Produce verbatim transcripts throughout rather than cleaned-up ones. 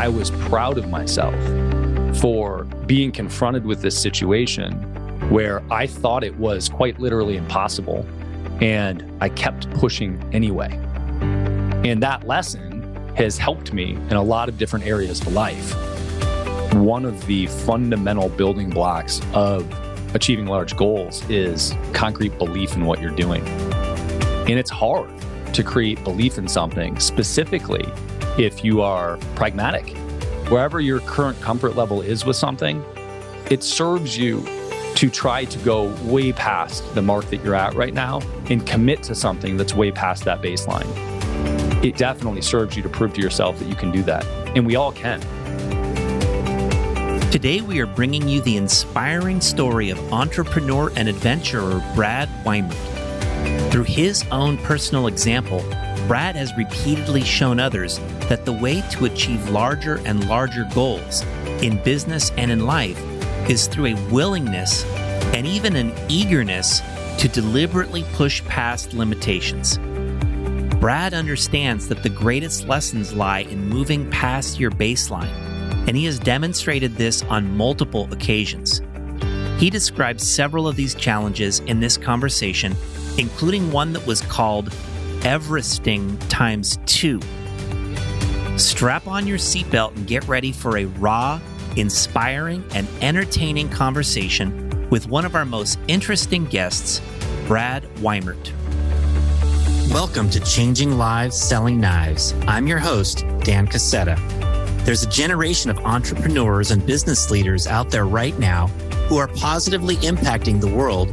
I was proud of myself for being confronted with this situation where I thought it was quite literally impossible, and I kept pushing anyway. And that lesson has helped me in a lot of different areas of life. One of the fundamental building blocks of achieving large goals is concrete belief in what you're doing. And it's hard to create belief in something, specifically if you are pragmatic. Wherever your current comfort level is with something, it serves you to try to go way past the mark that you're at right now and commit to something that's way past that baseline. It definitely serves you to prove to yourself that you can do that, and we all can. Today, we are bringing you the inspiring story of entrepreneur and adventurer Brad Weimert. Through his own personal example, Brad has repeatedly shown others that the way to achieve larger and larger goals in business and in life is through a willingness and even an eagerness to deliberately push past limitations. Brad understands that the greatest lessons lie in moving past your baseline, and he has demonstrated this on multiple occasions. He describes several of these challenges in this conversation, including one that was called Everesting times two. Strap on your seatbelt and get ready for a raw, inspiring, and entertaining conversation with one of our most interesting guests, Brad Weimert. Welcome to Changing Lives, Selling Knives. I'm your host, Dan Cassetta. There's a generation of entrepreneurs and business leaders out there right now who are positively impacting the world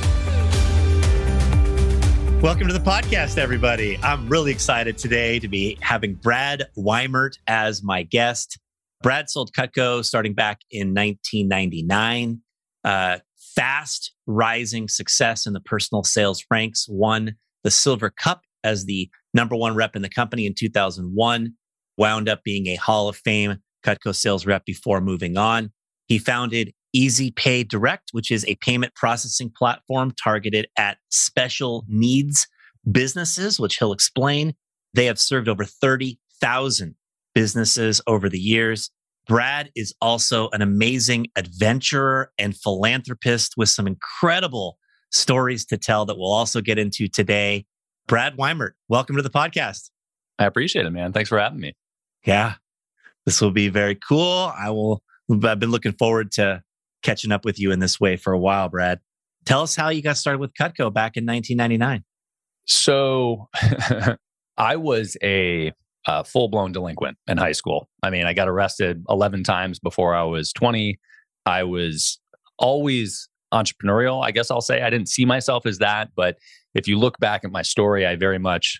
Welcome to the podcast, everybody. I'm really excited today to be having Brad Weimert as my guest. Brad sold Cutco starting back in nineteen ninety-nine. Uh, fast rising success in the personal sales ranks. Won the Silver Cup as the number one rep in the company in two thousand one. Wound up being a Hall of Fame Cutco sales rep before moving on. He founded Easy Pay Direct, which is a payment processing platform targeted at special needs businesses, which he'll explain. They have served over thirty thousand businesses over the years. Brad is also an amazing adventurer and philanthropist with some incredible stories to tell that we'll also get into today. Brad Weimert, welcome to the podcast. I appreciate it, man. Thanks for having me. Yeah, this will be very cool. I will. I've been looking forward to catching up with you in this way for a while, Brad. Tell us how you got started with Cutco back in nineteen ninety-nine. So I was a uh, full-blown delinquent in high school. I mean, I got arrested eleven times before I was twenty. I was always entrepreneurial, I guess I'll say. I didn't see myself as that, but if you look back at my story, I very much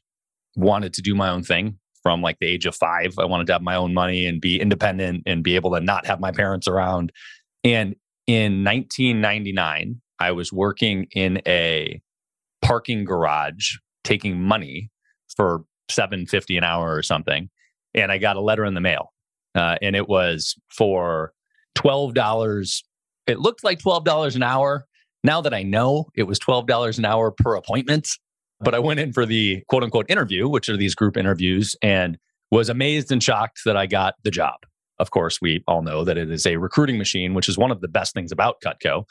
wanted to do my own thing. From like the age of five, I wanted to have my own money and be independent and be able to not have my parents around. And in nineteen ninety-nine, I was working in a parking garage, taking money for seven dollars and fifty cents an hour or something. And I got a letter in the mail. Uh, and it was for twelve dollars. It looked like twelve dollars an hour. Now that I know, it was twelve dollars an hour per appointment. But I went in for the quote unquote interview, which are these group interviews, and was amazed and shocked that I got the job. Of course, we all know that it is a recruiting machine, which is one of the best things about Cutco.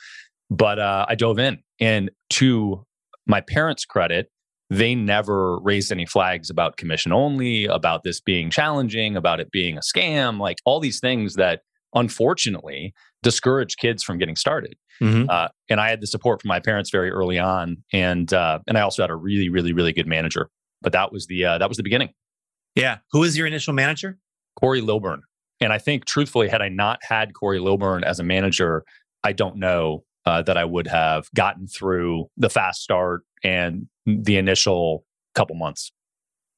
But uh, I dove in, and to my parents' credit, they never raised any flags about commission only, about this being challenging, about it being a scam, like all these things that unfortunately, discourage kids from getting started. Mm-hmm. Uh, and I had the support from my parents very early on. And uh, and I also had a really, really, really good manager. But that was the uh, that was the beginning. Yeah. Who was your initial manager? Corey Lilburn. And I think, truthfully, had I not had Corey Lilburn as a manager, I don't know uh, that I would have gotten through the fast start and the initial couple months.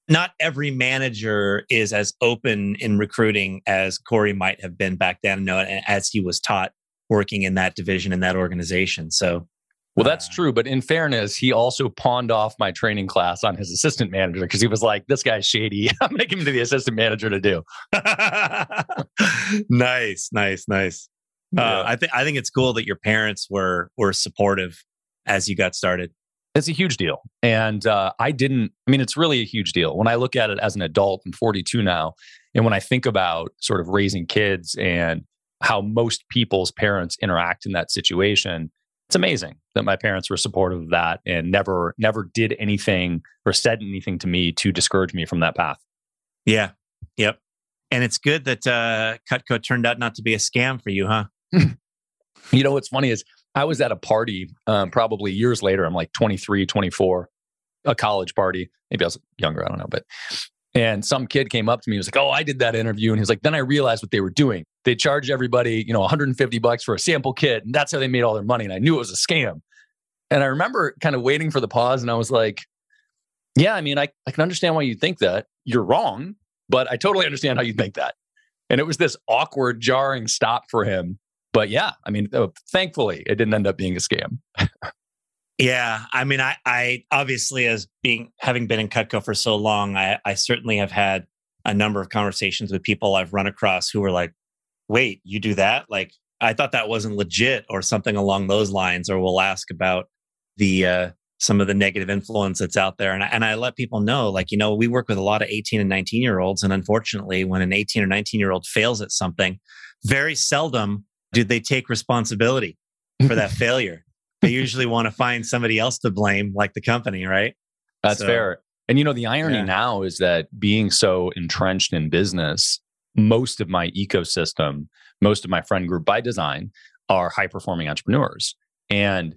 Not every manager is as open in recruiting as Corey might have been back then, no, as he was taught working in that division and that organization. So, well, that's uh, true. But in fairness, he also pawned off my training class on his assistant manager because he was like, this guy's shady. I'm making him to the assistant manager to do. Nice, nice, nice. Yeah. Uh, I, th- I think it's cool that your parents were were supportive as you got started. It's a huge deal. And uh, I didn't, I mean, it's really a huge deal. When I look at it as an adult, I'm forty-two now. And when I think about sort of raising kids and how most people's parents interact in that situation, it's amazing that my parents were supportive of that and never, never did anything or said anything to me to discourage me from that path. Yeah. Yep. And it's good that uh, Cutco turned out not to be a scam for you, huh? You know, what's funny is I was at a party um, probably years later. I'm like twenty-three, twenty-four, a college party. Maybe I was younger. I don't know. But and some kid came up to me and was like, oh, I did that interview. And he was like, then I realized what they were doing. They charged everybody, you know, one hundred fifty bucks for a sample kit. And that's how they made all their money. And I knew it was a scam. And I remember kind of waiting for the pause. And I was like, yeah, I mean, I, I can understand why you think that. You're wrong, but I totally understand how you think that. And it was this awkward, jarring stop for him. But yeah, I mean, thankfully, it didn't end up being a scam. Yeah, I mean, I, I obviously, as being having been in Cutco for so long, I, I certainly have had a number of conversations with people I've run across who were like, "Wait, you do that? Like, I thought that wasn't legit," or something along those lines. Or we'll ask about the uh, some of the negative influence that's out there, and I, and I let people know, like, you know, we work with a lot of eighteen and nineteen year olds, and unfortunately, when an eighteen or nineteen year old fails at something, very seldom do they take responsibility for that failure. They usually want to find somebody else to blame, like the company, right? That's so fair. And you know, the irony yeah. now is that being so entrenched in business, most of my ecosystem, most of my friend group by design are high-performing entrepreneurs. And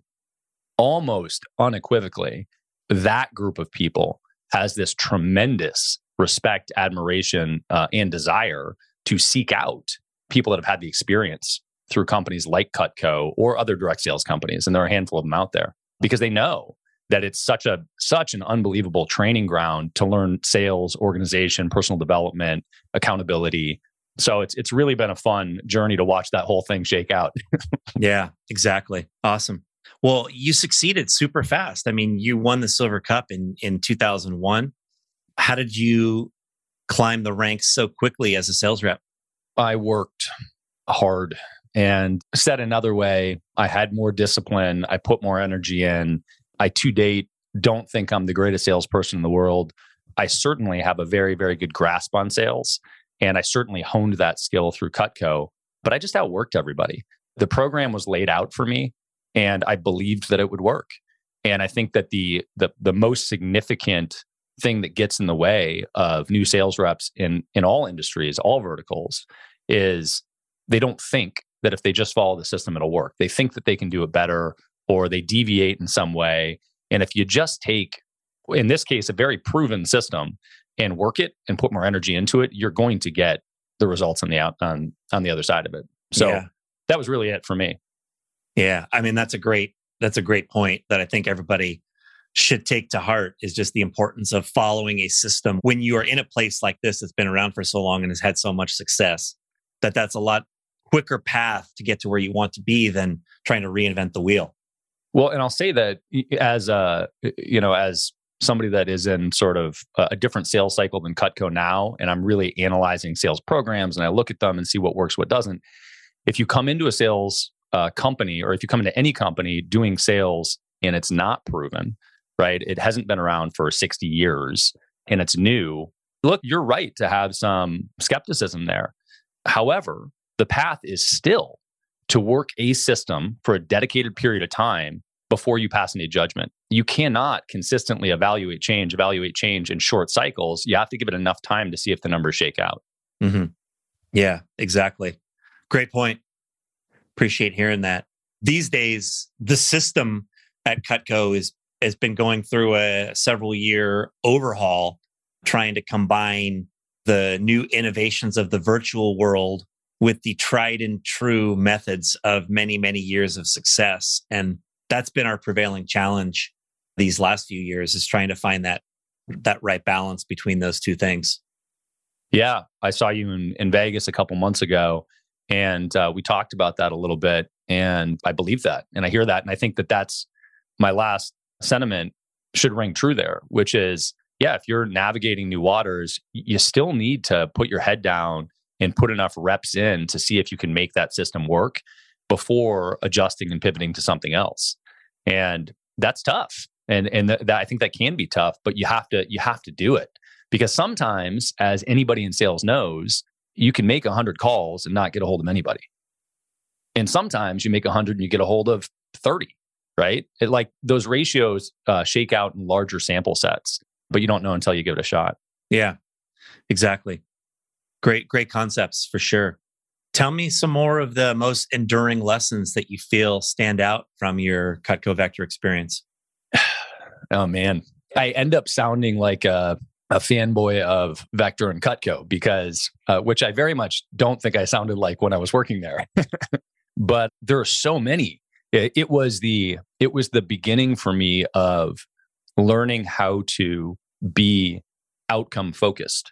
almost unequivocally, that group of people has this tremendous respect, admiration, uh, and desire to seek out people that have had the experience through companies like Cutco or other direct sales companies. And there are a handful of them out there because they know that it's such a such an unbelievable training ground to learn sales, organization, personal development, accountability. So it's it's really been a fun journey to watch that whole thing shake out. Yeah, exactly. Awesome. Well, you succeeded super fast. I mean, you won the Silver Cup in, in two thousand one. How did you climb the ranks so quickly as a sales rep? I worked hard. And said another way, I had more discipline. I put more energy in. I, to date, don't think I'm the greatest salesperson in the world. I certainly have a very, very good grasp on sales. And I certainly honed that skill through Cutco. But I just outworked everybody. The program was laid out for me, and I believed that it would work. And I think that the the, the most significant thing that gets in the way of new sales reps in, in all industries, all verticals, is they don't think that if they just follow the system, it'll work. They think that they can do it better, or they deviate in some way. And if you just take, in this case, a very proven system and work it and put more energy into it, you're going to get the results on the out, on, on the other side of it. So yeah. That was really it for me. Yeah. I mean, that's a great, that's a great point that I think everybody should take to heart, is just the importance of following a system when you are in a place like this that's been around for so long and has had so much success, that that's a lot quicker path to get to where you want to be than trying to reinvent the wheel. Well, and I'll say that as a, you know, as somebody that is in sort of a different sales cycle than Cutco now, and I'm really analyzing sales programs and I look at them and see what works, what doesn't. If you come into a sales uh, company, or if you come into any company doing sales and it's not proven, right? It hasn't been around for sixty years and it's new. Look, you're right to have some skepticism there. However, the path is still to work a system for a dedicated period of time before you pass any judgment. You cannot consistently evaluate change, evaluate change in short cycles. You have to give it enough time to see if the numbers shake out. Mm-hmm. Yeah, exactly. Great point. Appreciate hearing that. These days, the system at Cutco is has been going through a several year overhaul, trying to combine the new innovations of the virtual world with the tried and true methods of many, many years of success. And that's been our prevailing challenge these last few years, is trying to find that that right balance between those two things. Yeah. I saw you in, in Vegas a couple months ago, and uh, we talked about that a little bit. And I believe that. And I hear that. And I think that that's my last sentiment should ring true there, which is, yeah, if you're navigating new waters, you still need to put your head down and put enough reps in to see if you can make that system work before adjusting and pivoting to something else. And that's tough. And and th- that I think that can be tough, but you have to you have to do it. Because sometimes, as anybody in sales knows, you can make one hundred calls and not get a hold of anybody. And sometimes you make one hundred and you get a hold of thirty, right? It, like those ratios uh, shake out in larger sample sets, but you don't know until you give it a shot. Yeah, exactly. Great, great concepts for sure. Tell me some more of the most enduring lessons that you feel stand out from your Cutco Vector experience. Oh man, I end up sounding like a, a fanboy of Vector and Cutco because, uh, which I very much don't think I sounded like when I was working there. But there are so many. It, it was the it was the beginning for me of learning how to be outcome focused.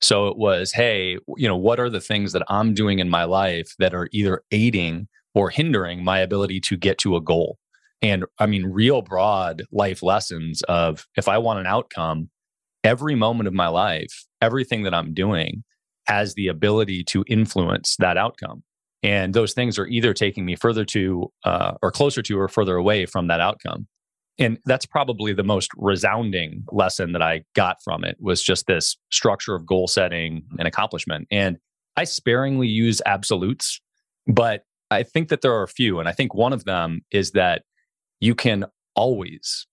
So it was, hey, you know, what are the things that I'm doing in my life that are either aiding or hindering my ability to get to a goal? And I mean, real broad life lessons of, if I want an outcome, every moment of my life, everything that I'm doing has the ability to influence that outcome. And those things are either taking me further to uh, or closer to or further away from that outcome. And that's probably the most resounding lesson that I got from it, was just this structure of goal setting and accomplishment. And I sparingly use absolutes, but I think that there are a few. And I think one of them is that you can always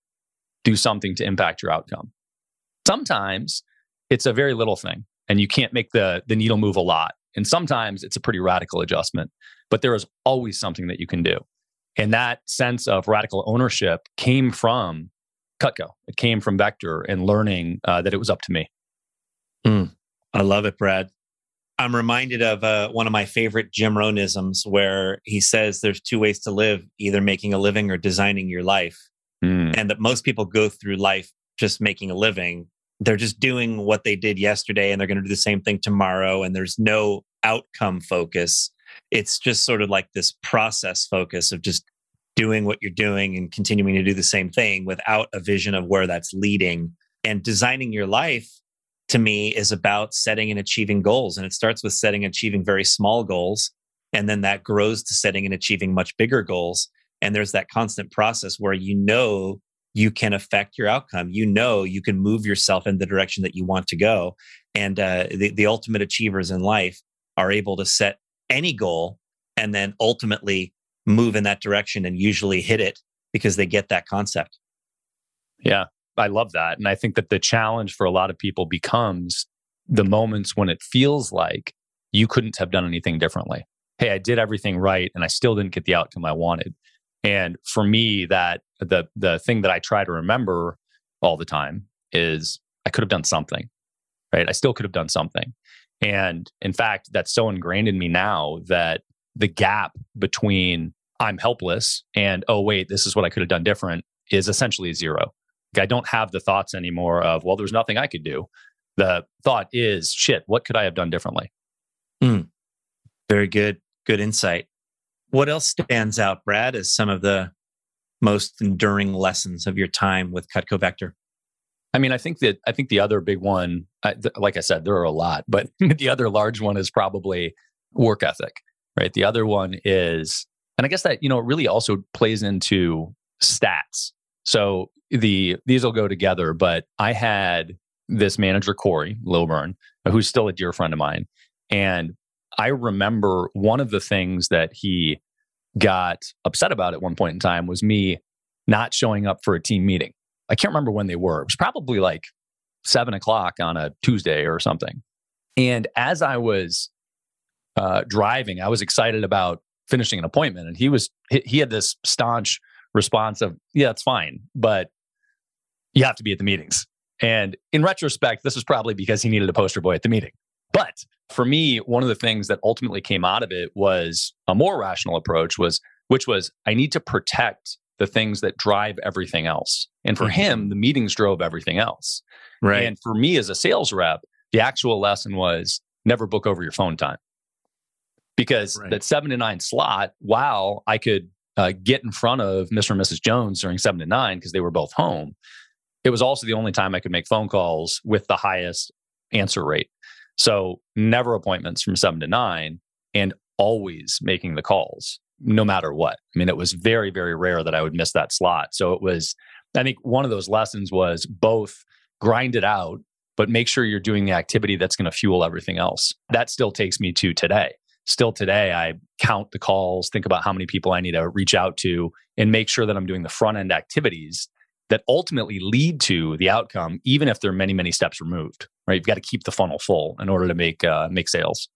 do something to impact your outcome. Sometimes it's a very little thing and you can't make the, the needle move a lot. And sometimes it's a pretty radical adjustment, but there is always something that you can do. And that sense of radical ownership came from Cutco. It came from Vector and learning uh, that it was up to me. Mm, I love it, Brad. I'm reminded of uh, one of my favorite Jim Rohnisms, where he says there's two ways to live, either making a living or designing your life. Mm. And that most people go through life just making a living. They're just doing what they did yesterday and they're going to do the same thing tomorrow. And there's no outcome focus. It's just sort of like this process focus of just doing what you're doing and continuing to do the same thing without a vision of where that's leading. And designing your life, to me, is about setting and achieving goals. And it starts with setting and achieving very small goals. And then that grows to setting and achieving much bigger goals. And there's that constant process where you know you can affect your outcome. You know you can move yourself in the direction that you want to go. And uh, the, the ultimate achievers in life are able to set any goal and then ultimately move in that direction and usually hit it because they get that concept. Yeah, I love that. And I think that the challenge for a lot of people becomes the moments when it feels like you couldn't have done anything differently. Hey, I did everything right and I still didn't get the outcome I wanted. And for me, that the the thing that I try to remember all the time is I could have done something, right? I still could have done something. And in fact, that's so ingrained in me now that the gap between I'm helpless and, oh, wait, this is what I could have done different is essentially zero. Like, I don't have the thoughts anymore of, well, there's nothing I could do. The thought is, shit, what could I have done differently? Mm. Very good. Good insight. What else stands out, Brad, as some of the most enduring lessons of your time with Cutco Vector? I mean, I think that I think the other big one, I, th- like I said, there are a lot, but the other large one is probably work ethic, right? The other one is, and I guess that, you know, it really also plays into stats. So the these will go together, but I had this manager, Corey Lilburn, who's still a dear friend of mine. And I remember one of the things that he got upset about at one point in time was me not showing up for a team meeting. I can't remember when they were. It was probably like seven o'clock on a Tuesday or something. And as I was uh, driving, I was excited about finishing an appointment, and he was he, he had this staunch response of, yeah, it's fine, but you have to be at the meetings. And in retrospect, this was probably because he needed a poster boy at the meeting. But for me, one of the things that ultimately came out of it was a more rational approach, was which was I need to protect the things that drive everything else. And for him, the meetings drove everything else. Right. And for me as a sales rep, the actual lesson was never book over your phone time. Because right. that seven to nine slot, wow, I could uh, get in front of Mister and Missus Jones during seven to nine because they were both home. It was also the only time I could make phone calls with the highest answer rate. So never appointments from seven to nine and always making the calls, no matter what. I mean, it was very, very rare that I would miss that slot. So it was, I think one of those lessons was both grind it out, but make sure you're doing the activity that's going to fuel everything else. That still takes me to today. Still today, I count the calls, think about how many people I need to reach out to, and make sure that I'm doing the front end activities that ultimately lead to the outcome, even if they're many, many steps removed, right? You've got to keep the funnel full in order to make uh, make sales.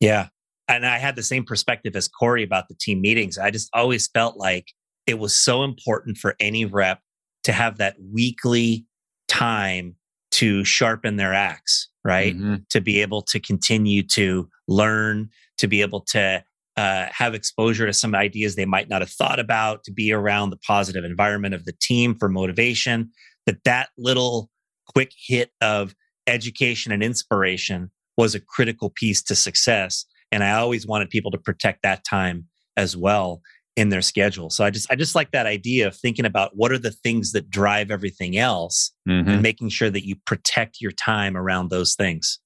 Yeah. And I had the same perspective as Corey about the team meetings. I just always felt like it was so important for any rep to have that weekly time to sharpen their axe, right? Mm-hmm. To be able to continue to learn, to be able to Uh, have exposure to some ideas they might not have thought about, to be around the positive environment of the team for motivation, that that little quick hit of education and inspiration was a critical piece to success. And I always wanted people to protect that time as well in their schedule. So I just I just like that idea of thinking about what are the things that drive everything else, mm-hmm. and making sure that you protect your time around those things.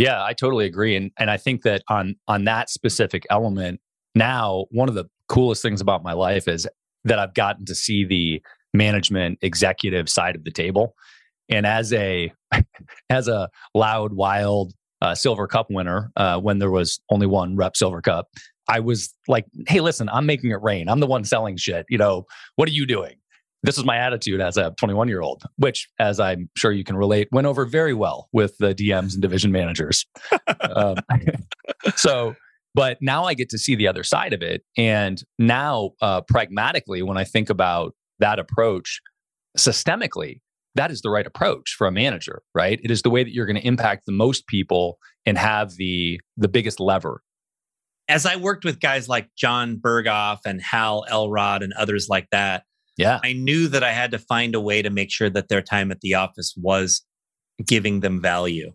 Yeah, I totally agree. And and I think that on on that specific element, now one of the coolest things about my life is that I've gotten to see the management executive side of the table. And as a as a loud, wild uh, Silver Cup winner, uh, when there was only one rep Silver Cup, I was like, hey, listen, I'm making it rain. I'm the one selling shit. You know, what are you doing? This was my attitude as a twenty-one-year-old, which, as I'm sure you can relate, went over very well with the D Ms and division managers. um, so, but now I get to see the other side of it. And now, uh, pragmatically, when I think about that approach, systemically, that is the right approach for a manager, right? It is the way that you're going to impact the most people and have the the biggest lever. As I worked with guys like John Berghoff and Hal Elrod and others like that, yeah, I knew that I had to find a way to make sure that their time at the office was giving them value.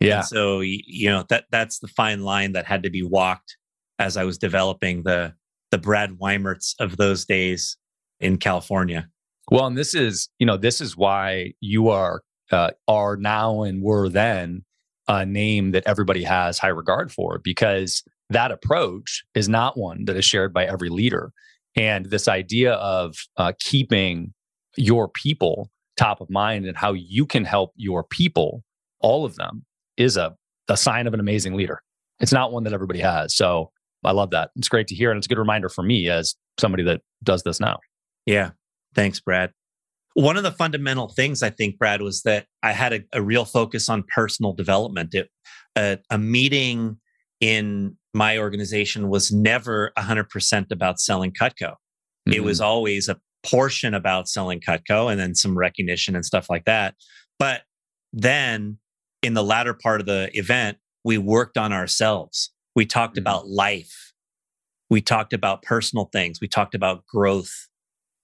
Yeah. And so, you know, that that's the fine line that had to be walked as I was developing the the Brad Weimerts of those days in California. Well, and this is, you know, this is why you are uh, are now and were then a name that everybody has high regard for, because that approach is not one that is shared by every leader. And this idea of uh, keeping your people top of mind and how you can help your people, all of them, is a, a sign of an amazing leader. It's not one that everybody has. So I love that. It's great to hear. And it's a good reminder for me as somebody that does this now. Yeah. Thanks, Brad. One of the fundamental things I think, Brad, was that I had a, a real focus on personal development. It, a, a meeting in my organization was never one hundred percent about selling Cutco. Mm-hmm. It was always a portion about selling Cutco and then some recognition and stuff like that. But then in the latter part of the event, we worked on ourselves. We talked mm-hmm. about life. We talked about personal things. We talked about growth.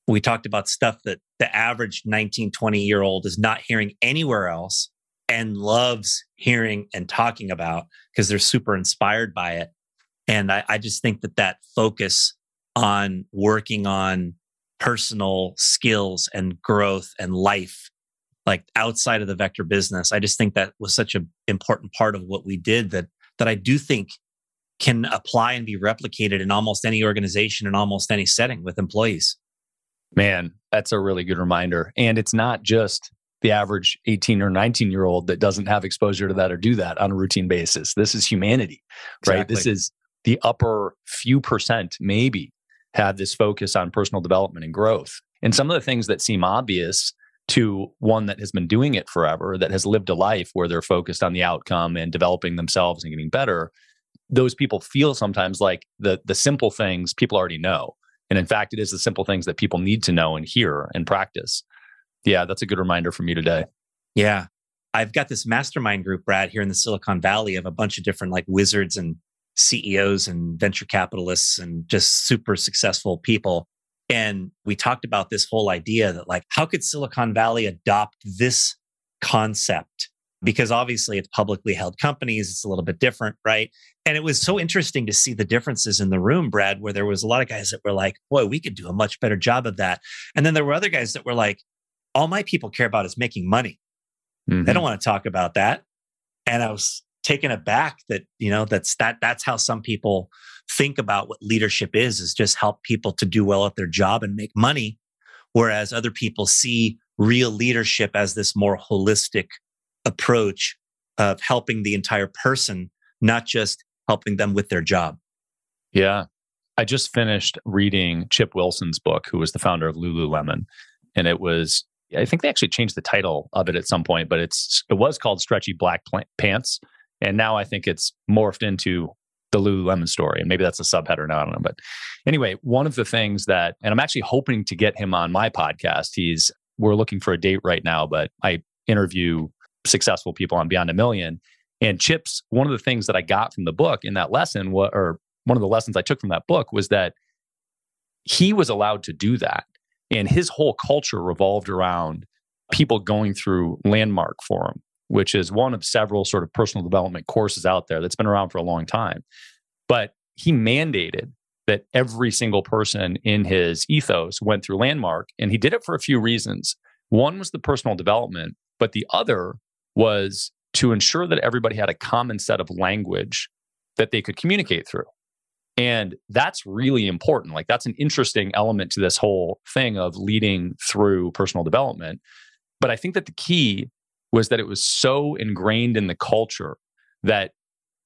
We talked about stuff that the average nineteen, twenty-year-old is not hearing anywhere else and loves hearing and talking about because they're super inspired by it. And I, I just think that that focus on working on personal skills and growth and life, like outside of the Vector business, I just think that was such an important part of what we did that that I do think can apply and be replicated in almost any organization, in almost any setting with employees. Man, that's a really good reminder. And it's not just the average eighteen or nineteen-year-old that doesn't have exposure to that or do that on a routine basis. This is humanity, right? Exactly. This is the upper few percent maybe have this focus on personal development and growth. And some of the things that seem obvious to one that has been doing it forever, that has lived a life where they're focused on the outcome and developing themselves and getting better, those people feel sometimes like the the simple things people already know. And in fact, it is the simple things that people need to know and hear and practice. Yeah, that's a good reminder from you today. Yeah. I've got this mastermind group, Brad, here in the Silicon Valley of a bunch of different like wizards and C E Os and venture capitalists and just super successful people. And we talked about this whole idea that like, how could Silicon Valley adopt this concept? Because obviously it's publicly held companies, it's a little bit different, right? And it was so interesting to see the differences in the room, Brad, where there was a lot of guys that were like, boy, we could do a much better job of that. And then there were other guys that were like, all my people care about is making money. Mm-hmm. They don't want to talk about that. And I was taken aback that, you know, that's that that's how some people think about what leadership is, is just help people to do well at their job and make money. Whereas other people see real leadership as this more holistic approach of helping the entire person, not just helping them with their job. Yeah. I just finished reading Chip Wilson's book, who was the founder of Lululemon. And it was, I think they actually changed the title of it at some point, but it's it was called Stretchy Black Plant Pants. And now I think it's morphed into the Lululemon story. And maybe that's a subheader now, I don't know. But anyway, one of the things that, and I'm actually hoping to get him on my podcast. He's, we're looking for a date right now, but I interview successful people on Beyond a Million. And Chip's, one of the things that I got from the book in that lesson, or one of the lessons I took from that book was that he was allowed to do that. And his whole culture revolved around people going through Landmark Forum, which is one of several sort of personal development courses out there that's been around for a long time. But he mandated that every single person in his ethos went through Landmark. And he did it for a few reasons. One was the personal development, but the other was to ensure that everybody had a common set of language that they could communicate through. And that's really important. Like, that's an interesting element to this whole thing of leading through personal development. But I think that the key was that it was so ingrained in the culture that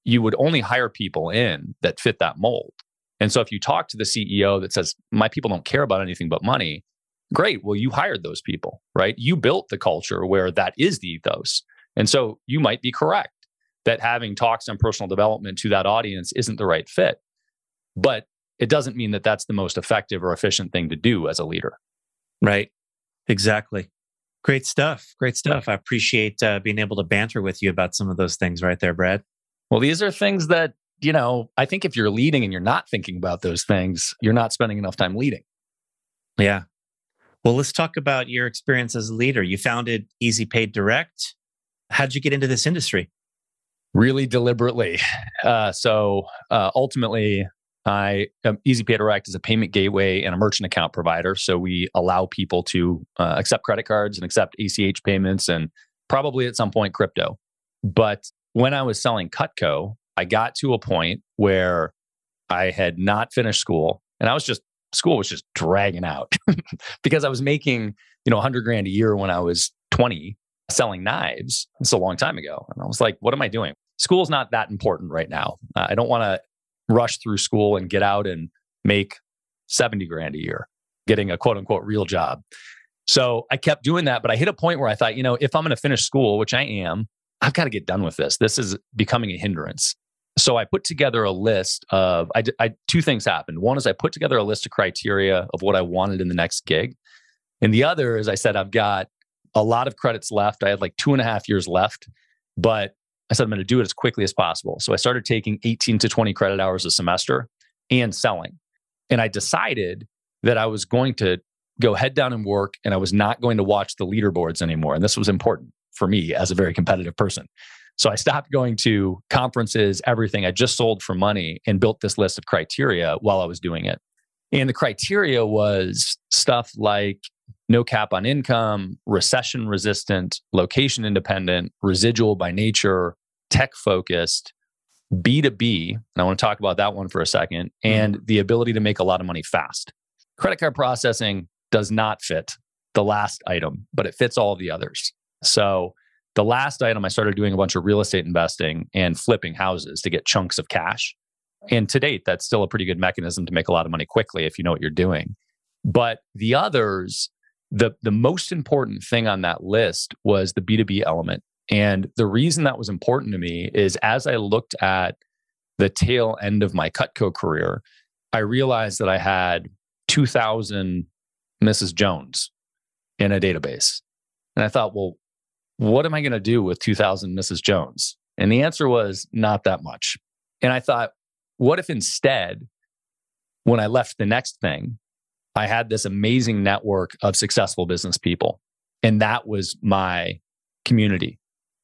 you would only hire people in that fit that mold. And so if you talk to the C E O that says, my people don't care about anything but money, great. Well, you hired those people, right? You built the culture where that is the ethos. And so you might be correct that having talks on personal development to that audience isn't the right fit. But it doesn't mean that that's the most effective or efficient thing to do as a leader. Right. Exactly. Great stuff. Great stuff. I appreciate uh, being able to banter with you about some of those things right there, Brad. Well, these are things that, you know, I think if you're leading and you're not thinking about those things, you're not spending enough time leading. Yeah. Well, let's talk about your experience as a leader. You founded Easy Pay Direct. How'd you get into this industry? Really deliberately. Uh, so uh, ultimately... I um, Easy Pay Direct is a payment gateway and a merchant account provider. So we allow people to uh, accept credit cards and accept A C H payments and probably at some point crypto. But when I was selling Cutco, I got to a point where I had not finished school and I was just, school was just dragging out because I was making, you know, one hundred grand a year when I was twenty selling knives. It's a long time ago. And I was like, what am I doing? School's not that important right now. Uh, I don't want to rush through school and get out and make seventy grand a year, getting a quote unquote real job. So I kept doing that, but I hit a point where I thought, you know, if I'm going to finish school, which I am, I've got to get done with this. This is becoming a hindrance. So I put together a list of, I, I, two things happened. One is I put together a list of criteria of what I wanted in the next gig. And the other is I said, I've got a lot of credits left. I had like two and a half years left, but I said, I'm going to do it as quickly as possible. So I started taking eighteen to twenty credit hours a semester and selling. And I decided that I was going to go head down and work and I was not going to watch the leaderboards anymore. And this was important for me as a very competitive person. So I stopped going to conferences, everything. I just sold for money and built this list of criteria while I was doing it. And the criteria was stuff like no cap on income, recession resistant, location independent, residual by nature, tech focused, B two B. And I want to talk about that one for a second, and the ability to make a lot of money fast. Credit card processing does not fit the last item, but it fits all the others. So the last item, I started doing a bunch of real estate investing and flipping houses to get chunks of cash. And to date, that's still a pretty good mechanism to make a lot of money quickly if you know what you're doing. But the others, the, the most important thing on that list was the B two B element. And the reason that was important to me is as I looked at the tail end of my Cutco career, I realized that I had two thousand Missus Jones in a database. And I thought, well, what am I going to do with two thousand Missus Jones? And the answer was not that much. And I thought, what if instead, when I left the next thing, I had this amazing network of successful business people. And that was my community,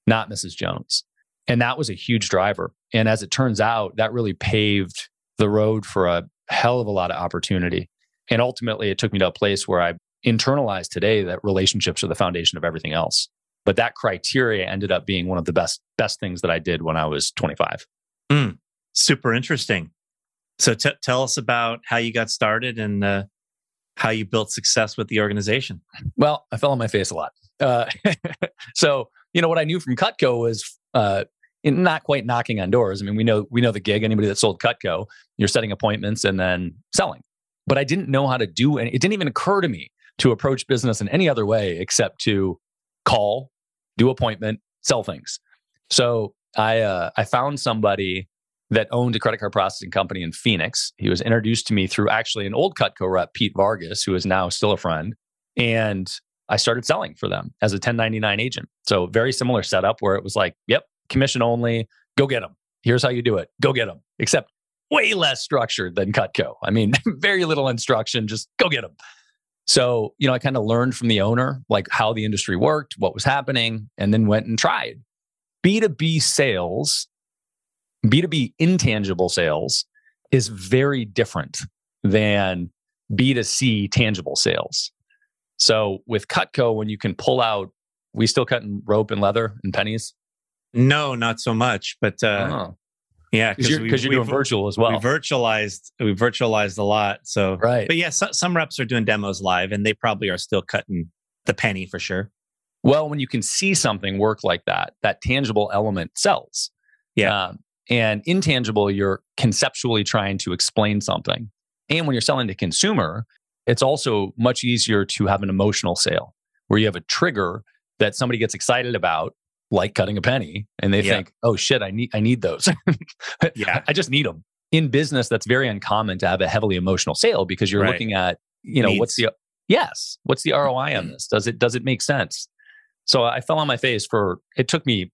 not Missus Jones. And that was a huge driver. And as it turns out, that really paved the road for a hell of a lot of opportunity. And ultimately, it took me to a place where I internalized today that relationships are the foundation of everything else. But that criteria ended up being one of the best best things that I did when I was twenty-five. Mm, super interesting. So t- tell us about how you got started and uh, how you built success with the organization. Well, I fell on my face a lot. Uh, so, you know, what I knew from Cutco was uh, in not quite knocking on doors. I mean, we know we know the gig. Anybody that sold Cutco, you're setting appointments and then selling. But I didn't know how to do any. It didn't even occur to me to approach business in any other way except to call, do appointment, sell things. So I uh, I found somebody that owned a credit card processing company in Phoenix. He was introduced to me through actually an old Cutco rep, Pete Vargas, who is now still a friend. And I started selling for them as a ten ninety-nine agent. So very similar setup where it was like, yep, commission only, go get them. Here's how you do it. Go get them. Except way less structured than Cutco. I mean, very little instruction, just go get them. So, you know, I kind of learned from the owner, like how the industry worked, what was happening, and then went and tried. B two B sales, B two B intangible sales is very different than B two C tangible sales. So with Cutco, when you can pull out, we still cutting rope and leather and pennies? No, not so much, but uh, oh. yeah, because you're, we, you're doing virtual as well. We virtualized, we virtualized a lot. So, right. But yeah, so, some reps are doing demos live, and they probably are still cutting the penny for sure. Well, when you can see something work like that, that tangible element sells. Yeah, um, and intangible, you're conceptually trying to explain something. And when you're selling to consumer, it's also much easier to have an emotional sale where you have a trigger that somebody gets excited about, like cutting a penny, and they yeah. think, oh shit, I need I need those. yeah. I just need them. In business, that's very uncommon to have a heavily emotional sale because you're right. looking at, you know, Needs. what's the yes, what's the R O I on this? Does it does it make sense? So I fell on my face for it took me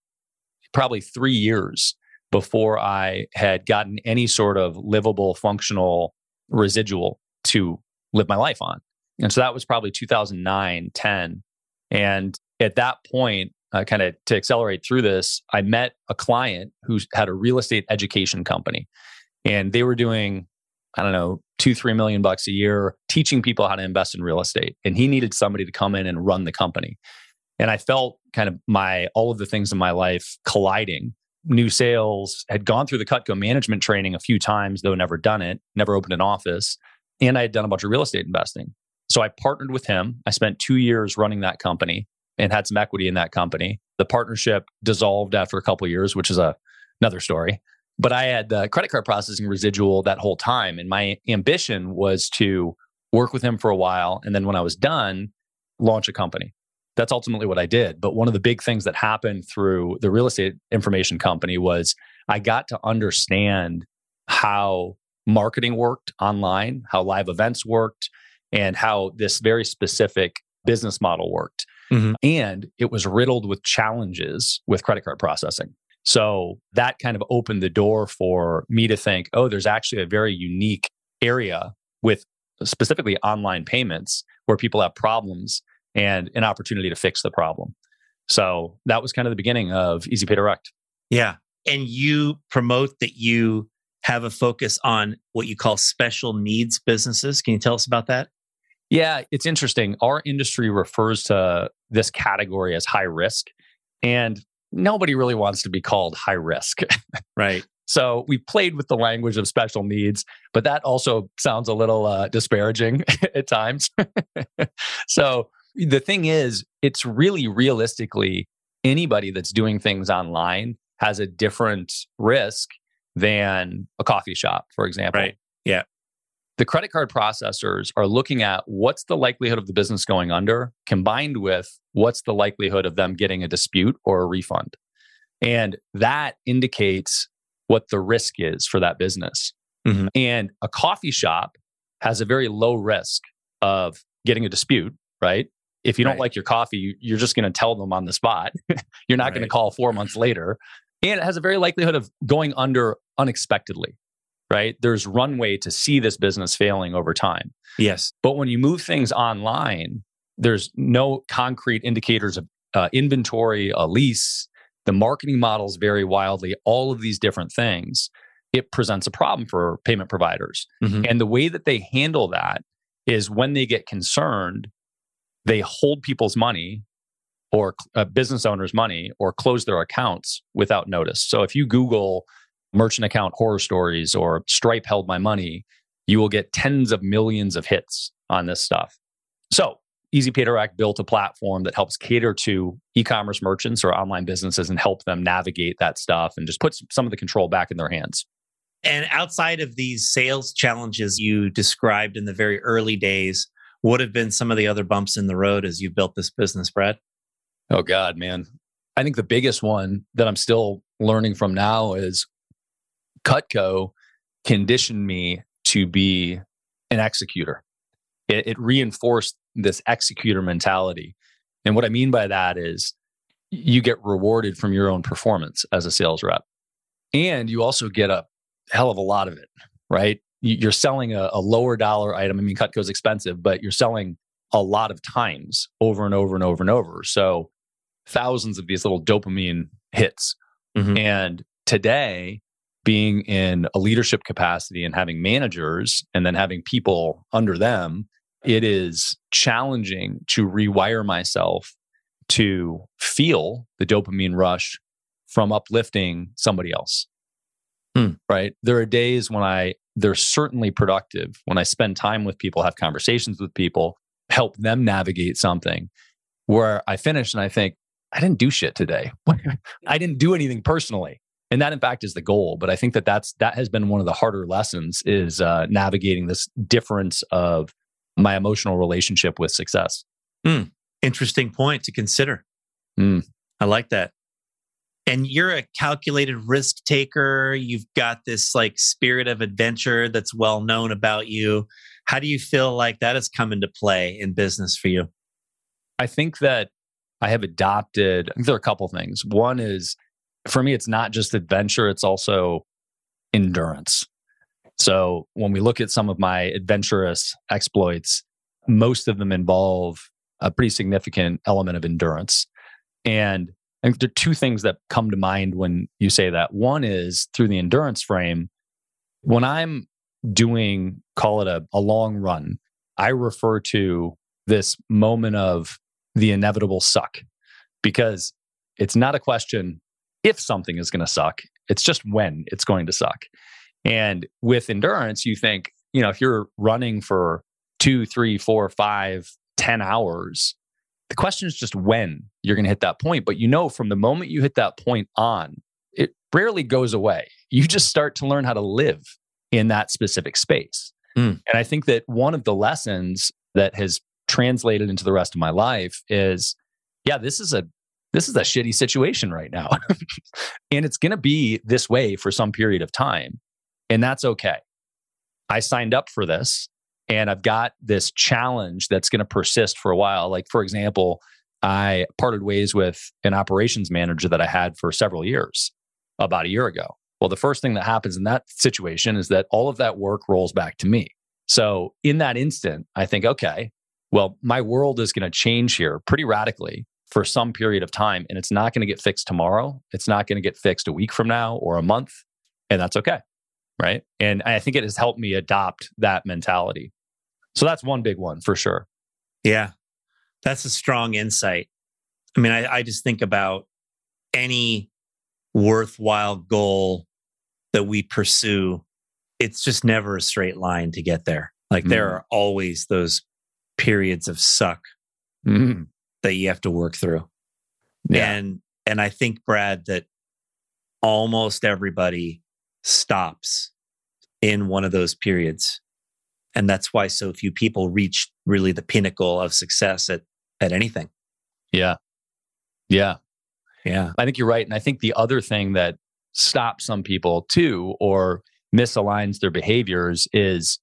probably three years before I had gotten any sort of livable, functional residual to live my life on. And so that was probably two thousand nine, ten. And at that point, uh, kind of to accelerate through this, I met a client who had a real estate education company. And they were doing, I don't know, two, three million bucks a year, teaching people how to invest in real estate. And he needed somebody to come in and run the company. And I felt kind of my, all of the things in my life colliding. New sales, had gone through the Cutco management training a few times, though never done it, never opened an office. And I had done a bunch of real estate investing. So I partnered with him. I spent two years running that company and had some equity in that company. The partnership dissolved after a couple of years, which is a, another story. But I had the credit card processing residual that whole time. And my ambition was to work with him for a while. And then when I was done, launch a company. That's ultimately what I did. But one of the big things that happened through the real estate information company was I got to understand how marketing worked online, how live events worked, and how this very specific business model worked. Mm-hmm. And it was riddled with challenges with credit card processing. So that kind of opened the door for me to think, oh, there's actually a very unique area with specifically online payments where people have problems and an opportunity to fix the problem. So that was kind of the beginning of Easy Pay Direct. Yeah. And you promote that you have a focus on what you call special needs businesses. Can you tell us about that? Yeah, it's interesting. Our industry refers to this category as high risk, and nobody really wants to be called high risk. Right. So we played with the language of special needs, but that also sounds a little uh, disparaging at times. So the thing is, it's really realistically anybody that's doing things online has a different risk than a coffee shop, for example. Right. Yeah. The credit card processors are looking at what's the likelihood of the business going under combined with what's the likelihood of them getting a dispute or a refund. And that indicates what the risk is for that business. Mm-hmm. And a coffee shop has a very low risk of getting a dispute, right? If you don't right. like your coffee, you're just going to tell them on the spot. You're not right. going to call four months later. And it has a very likelihood of going under unexpectedly, right? There's runway to see this business failing over time. Yes. But when you move things online, there's no concrete indicators of uh, inventory, a lease. The marketing models vary wildly, all of these different things. It presents a problem for payment providers. Mm-hmm. And the way that they handle that is when they get concerned, they hold people's money or a business owner's money or close their accounts without notice. So if you Google merchant account horror stories or Stripe held my money, you will get tens of millions of hits on this stuff. So Easy Pay Direct built a platform that helps cater to e-commerce merchants or online businesses and help them navigate that stuff and just put some of the control back in their hands. And outside of these sales challenges you described in the very early days, what have been some of the other bumps in the road as you built this business, Brad? Oh God, man. I think the biggest one that I'm still learning from now is Cutco conditioned me to be an executor. It, it reinforced this executor mentality. And what I mean by that is you get rewarded from your own performance as a sales rep. And you also get a hell of a lot of it, right? You're selling a, a lower dollar item. I mean, Cutco's expensive, but you're selling a lot of times over and over and over and over. So thousands of these little dopamine hits. Mm-hmm. And today, being in a leadership capacity and having managers and then having people under them, it is challenging to rewire myself to feel the dopamine rush from uplifting somebody else. Mm. Right? There are days when I, they're certainly productive when I spend time with people, have conversations with people, help them navigate something where I finish and I think, I didn't do shit today. I didn't do anything personally. And that in fact is the goal. But I think that that's, that has been one of the harder lessons is uh, navigating this difference of my emotional relationship with success. Mm, interesting point to consider. Mm. I like that. And you're a calculated risk taker. You've got this like spirit of adventure that's well known about you. How do you feel like that has come into play in business for you? I think that I have adopted, I think there are a couple things. One is, for me, it's not just adventure, it's also endurance. So when we look at some of my adventurous exploits, most of them involve a pretty significant element of endurance. And I think there are two things that come to mind when you say that. One is through the endurance frame, when I'm doing, call it a, a long run, I refer to this moment of the inevitable suck because it's not a question if something is going to suck, it's just when it's going to suck. And with endurance, you think, you know, if you're running for two, three, four, five, ten hours, the question is just when you're going to hit that point. But you know, from the moment you hit that point on, it rarely goes away. You just start to learn how to live in that specific space. Mm. And I think that one of the lessons that has translated into the rest of my life is, yeah, this is a this is a shitty situation right now. And it's going to be this way for some period of time. And that's okay. I signed up for this. And I've got this challenge that's going to persist for a while. Like, for example, I parted ways with an operations manager that I had for several years, about a year ago. Well, the first thing that happens in that situation is that all of that work rolls back to me. So in that instant, I think, okay, well, my world is going to change here pretty radically for some period of time. And it's not going to get fixed tomorrow. It's not going to get fixed a week from now or a month. And that's okay. Right. And I think it has helped me adopt that mentality. So that's one big one for sure. Yeah. That's a strong insight. I mean, I, I just think about any worthwhile goal that we pursue, it's just never a straight line to get there. Like mm. there are always those periods of suck mm. that you have to work through. Yeah. And and I think, Brad, that almost everybody stops in one of those periods. And that's why so few people reach really the pinnacle of success at, at anything. Yeah. Yeah. Yeah. I think you're right. And I think the other thing that stops some people too, or misaligns their behaviors, is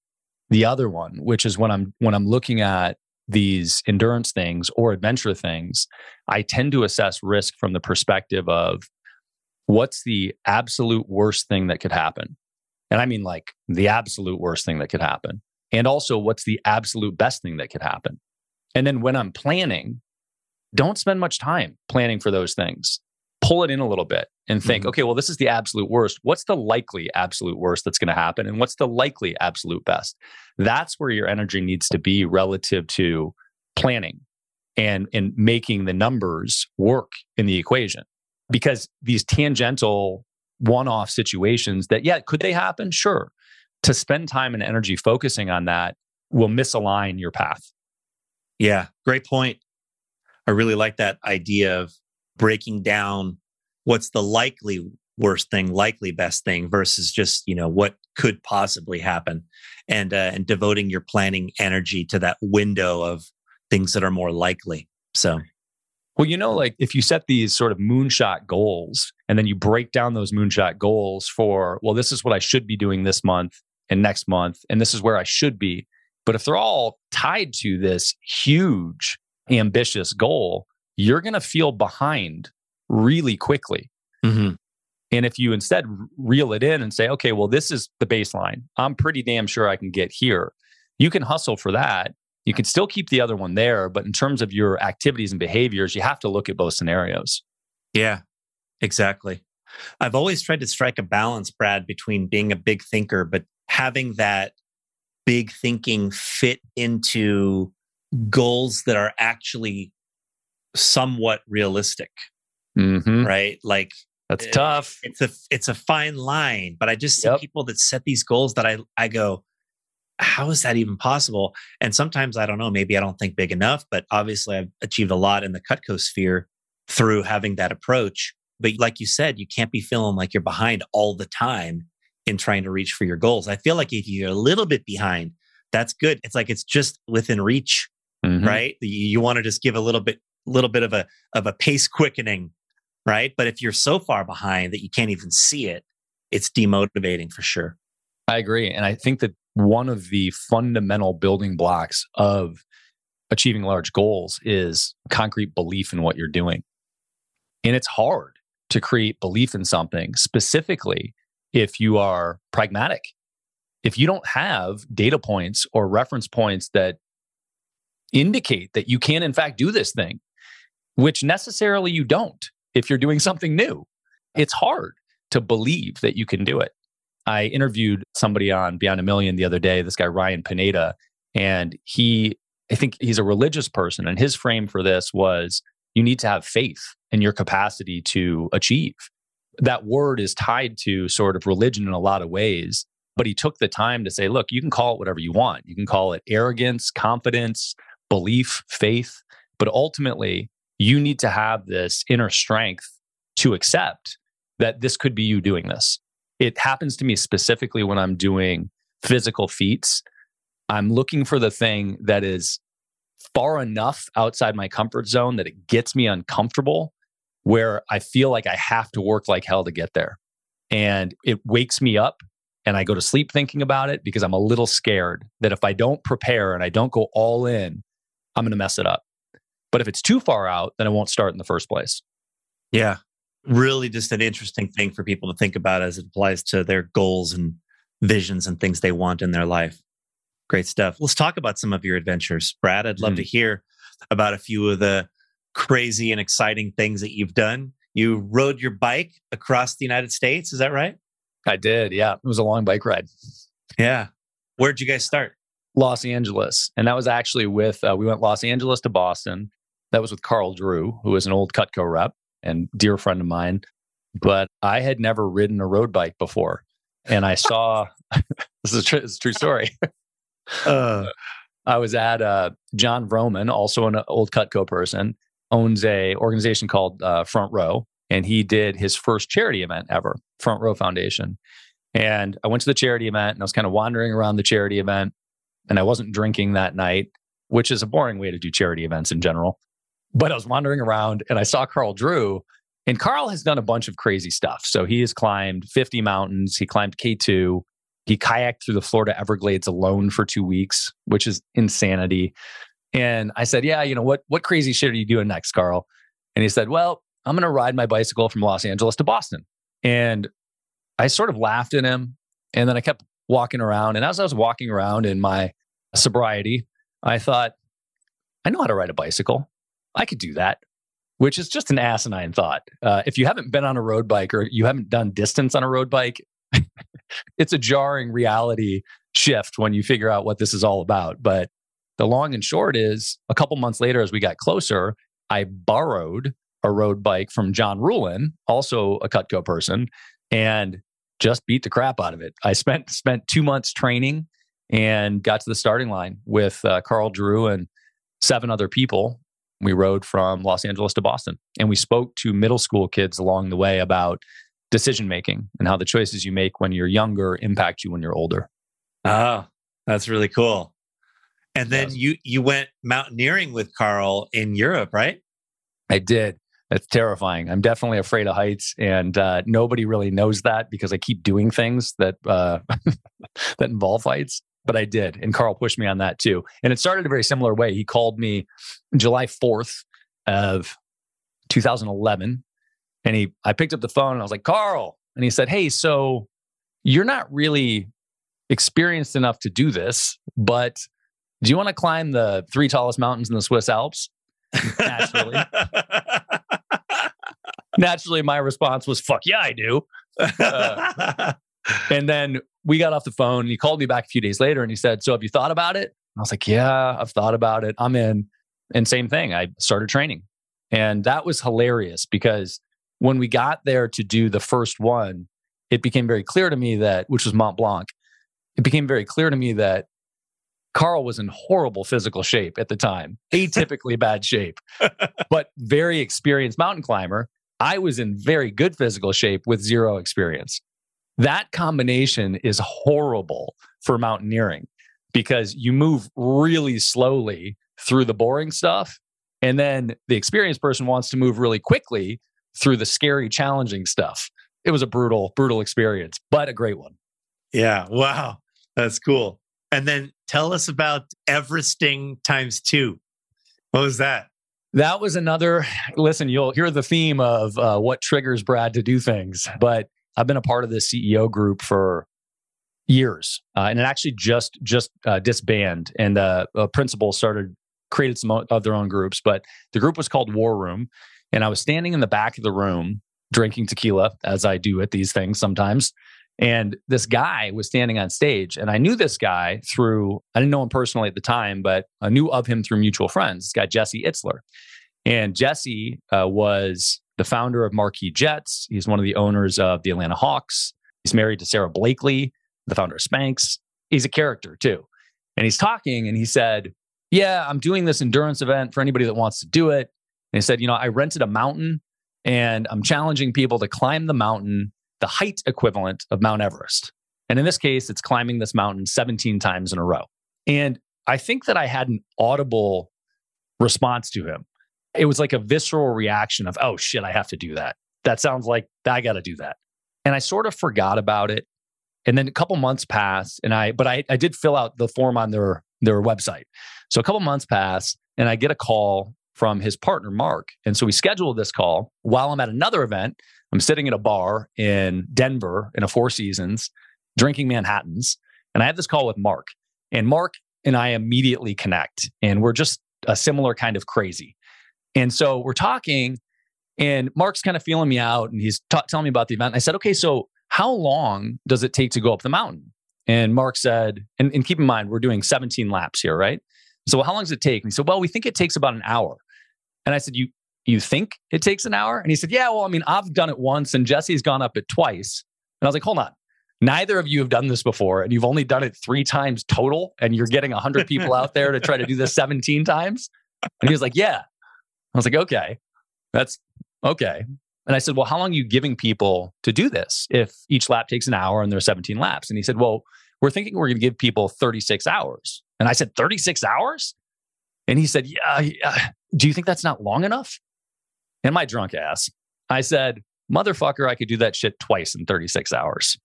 the other one, which is when I'm when I'm looking at these endurance things or adventure things, I tend to assess risk from the perspective of what's the absolute worst thing that could happen. And I mean like the absolute worst thing that could happen. And also what's the absolute best thing that could happen. And then when I'm planning, don't spend much time planning for those things. Pull it in a little bit and think, mm-hmm. okay, well, this is the absolute worst. What's the likely absolute worst that's going to happen? And what's the likely absolute best? That's where your energy needs to be relative to planning and, and making the numbers work in the equation. Because these tangential one-off situations that, yeah, could they happen? Sure. To spend time and energy focusing on that will misalign your path. Yeah, great point. I really like that idea of breaking down what's the likely worst thing, likely best thing versus just, you know, what could possibly happen, and uh, and devoting your planning energy to that window of things that are more likely. So, well, you know, like if you set these sort of moonshot goals and then you break down those moonshot goals for, well, this is what I should be doing this month and next month, and this is where I should be. But if they're all tied to this huge, ambitious goal, you're going to feel behind really quickly. Mm-hmm. And if you instead reel it in and say, okay, well, this is the baseline. I'm pretty damn sure I can get here. You can hustle for that. You can still keep the other one there. But in terms of your activities and behaviors, you have to look at both scenarios. Yeah, exactly. I've always tried to strike a balance, Brad, between being a big thinker, but having that big thinking fit into goals that are actually somewhat realistic, mm-hmm. right? Like that's it, tough. It's a it's a fine line, but I just see yep. people that set these goals that I I go, how is that even possible? And sometimes I don't know. Maybe I don't think big enough, but obviously I've achieved a lot in the Cutco sphere through having that approach. But like you said, you can't be feeling like you're behind all the time in trying to reach for your goals. I feel like if you're a little bit behind, that's good. It's like it's just within reach, mm-hmm. right? You, you want to just give a little bit. little bit of a of a pace quickening, right? But if you're so far behind that you can't even see it, it's demotivating for sure. I agree. And I think that one of the fundamental building blocks of achieving large goals is concrete belief in what you're doing. And it's hard to create belief in something, specifically if you are pragmatic. If you don't have data points or reference points that indicate that you can in fact do this thing, which necessarily you don't if you're doing something new. It's hard to believe that you can do it. I interviewed somebody on Beyond a Million the other day, this guy, Ryan Pineda, and he, I think he's a religious person, and his frame for this was you need to have faith in your capacity to achieve. That word is tied to sort of religion in a lot of ways, but he took the time to say, look, you can call it whatever you want. You can call it arrogance, confidence, belief, faith, but ultimately, you need to have this inner strength to accept that this could be you doing this. It happens to me specifically when I'm doing physical feats. I'm looking for the thing that is far enough outside my comfort zone that it gets me uncomfortable, where I feel like I have to work like hell to get there. And it wakes me up and I go to sleep thinking about it because I'm a little scared that if I don't prepare and I don't go all in, I'm going to mess it up. But if it's too far out, then I won't start in the first place. Yeah. Really just an interesting thing for people to think about as it applies to their goals and visions and things they want in their life. Great stuff. Let's talk about some of your adventures, Brad. I'd love mm. to hear about a few of the crazy and exciting things that you've done. You rode your bike across the United States. Is that right? I did. Yeah. It was a long bike ride. Yeah. Where'd you guys start? Los Angeles. And that was actually with, uh, we went Los Angeles to Boston. That was with Carl Drew, who is an old Cutco rep and dear friend of mine. But I had never ridden a road bike before. And I saw, this is a, tr- this is a true story. uh, I was at uh, John Vroman, also an old Cutco person, owns a organization called uh, Front Row. And he did his first charity event ever, Front Row Foundation. And I went to the charity event and I was kind of wandering around the charity event. And I wasn't drinking that night, which is a boring way to do charity events in general. But I was wandering around and I saw Carl Drew And Carl has done a bunch of crazy stuff. So he has climbed fifty mountains. He climbed K two. He kayaked through the Florida Everglades alone for two weeks, which is insanity. And I said, yeah, you know, what what crazy shit are you doing next, Carl? And he said, well, I'm going to ride my bicycle from Los Angeles to Boston. And I sort of laughed at him. And then I kept walking around. And as I was walking around in my sobriety, I thought, I know how to ride a bicycle. I could do that. Which is just an asinine thought. Uh, if you haven't been on a road bike or you haven't done distance on a road bike, it's a jarring reality shift when you figure out what this is all about. But the long and short is, a couple months later, as we got closer, I borrowed a road bike from John Ruhlin, also a Cutco person, and just beat the crap out of it. I spent spent two months training and got to the starting line with uh, Carl Drew and seven other people. We rode from Los Angeles to Boston, and we spoke to middle school kids along the way about decision-making and how the choices you make when you're younger impact you when you're older. Oh, that's really cool. And then yes. you you went mountaineering with Carl in Europe, right? I did. That's terrifying. I'm definitely afraid of heights, and uh, nobody really knows that because I keep doing things that uh, that involve heights. But I did. And Carl pushed me on that too. And it started a very similar way. He called me July fourth of two thousand eleven. And he, I picked up the phone and I was like, Carl. And he said, hey, so you're not really experienced enough to do this, but do you want to climb the three tallest mountains in the Swiss Alps? Naturally. Naturally, my response was, fuck yeah, I do. Uh, and then we got off the phone and he called me back a few days later and he said, so have you thought about it? And I was like, yeah, I've thought about it. I'm in. And same thing. I started training. And that was hilarious because when we got there to do the first one, it became very clear to me that, which was Mont Blanc, it became very clear to me that Carl was in horrible physical shape at the time, atypically bad shape, but very experienced mountain climber. I was in very good physical shape with zero experience. That combination is horrible for mountaineering because you move really slowly through the boring stuff. And then the experienced person wants to move really quickly through the scary, challenging stuff. It was a brutal, brutal experience, but a great one. Yeah. Wow. That's cool. And then tell us about Everesting times two. What was that? That was another, listen, you'll hear the theme of uh, what triggers Brad to do things, but I've been a part of this C E O group for years, uh, and it actually just just uh, disbanded, and uh, a principal started created some of their own groups. But the group was called War Room, and I was standing in the back of the room drinking tequila, as I do at these things sometimes. And this guy was standing on stage, and I knew this guy through, I didn't know him personally at the time, but I knew of him through mutual friends. This guy Jesse Itzler, and Jesse uh, was the founder of Marquee Jets. He's one of the owners of the Atlanta Hawks. He's married to Sarah Blakely, the founder of Spanx. He's a character too. And he's talking and he said, yeah, I'm doing this endurance event for anybody that wants to do it. And he said, you know, I rented a mountain and I'm challenging people to climb the mountain, the height equivalent of Mount Everest. And in this case, it's climbing this mountain seventeen times in a row. And I think that I had an audible response to him. It was like a visceral reaction of, oh shit, I have to do that. That sounds like I got to do that. And I sort of forgot about it. And then a couple months passed and I, but I, I did fill out the form on their, their website. So a couple months passed and I get a call from his partner, Mark. And so we scheduled this call while I'm at another event. I'm sitting at a bar in Denver in a Four Seasons, drinking Manhattans. And I have this call with Mark, and Mark and I immediately connect, and we're just a similar kind of crazy. And so we're talking and Mark's kind of feeling me out and he's t- telling me about the event. And I said, okay, so how long does it take to go up the mountain? And Mark said, and, and keep in mind, we're doing seventeen laps here, right? So how long does it take? And he said, well, we think it takes about an hour. And I said, you you think it takes an hour? And he said, yeah, well, I mean, I've done it once and Jesse's gone up it twice. And I was like, hold on, neither of you have done this before and you've only done it three times total and you're getting one hundred people out there to try to do this seventeen times? And he was like, yeah. I was like, okay, that's okay. And I said, well, how long are you giving people to do this if each lap takes an hour and there are seventeen laps? And he said, well, we're thinking we're going to give people thirty-six hours. And I said, thirty-six hours? And he said, yeah, yeah. Do you think that's not long enough? And my drunk ass I said, motherfucker, I could do that shit twice in thirty-six hours.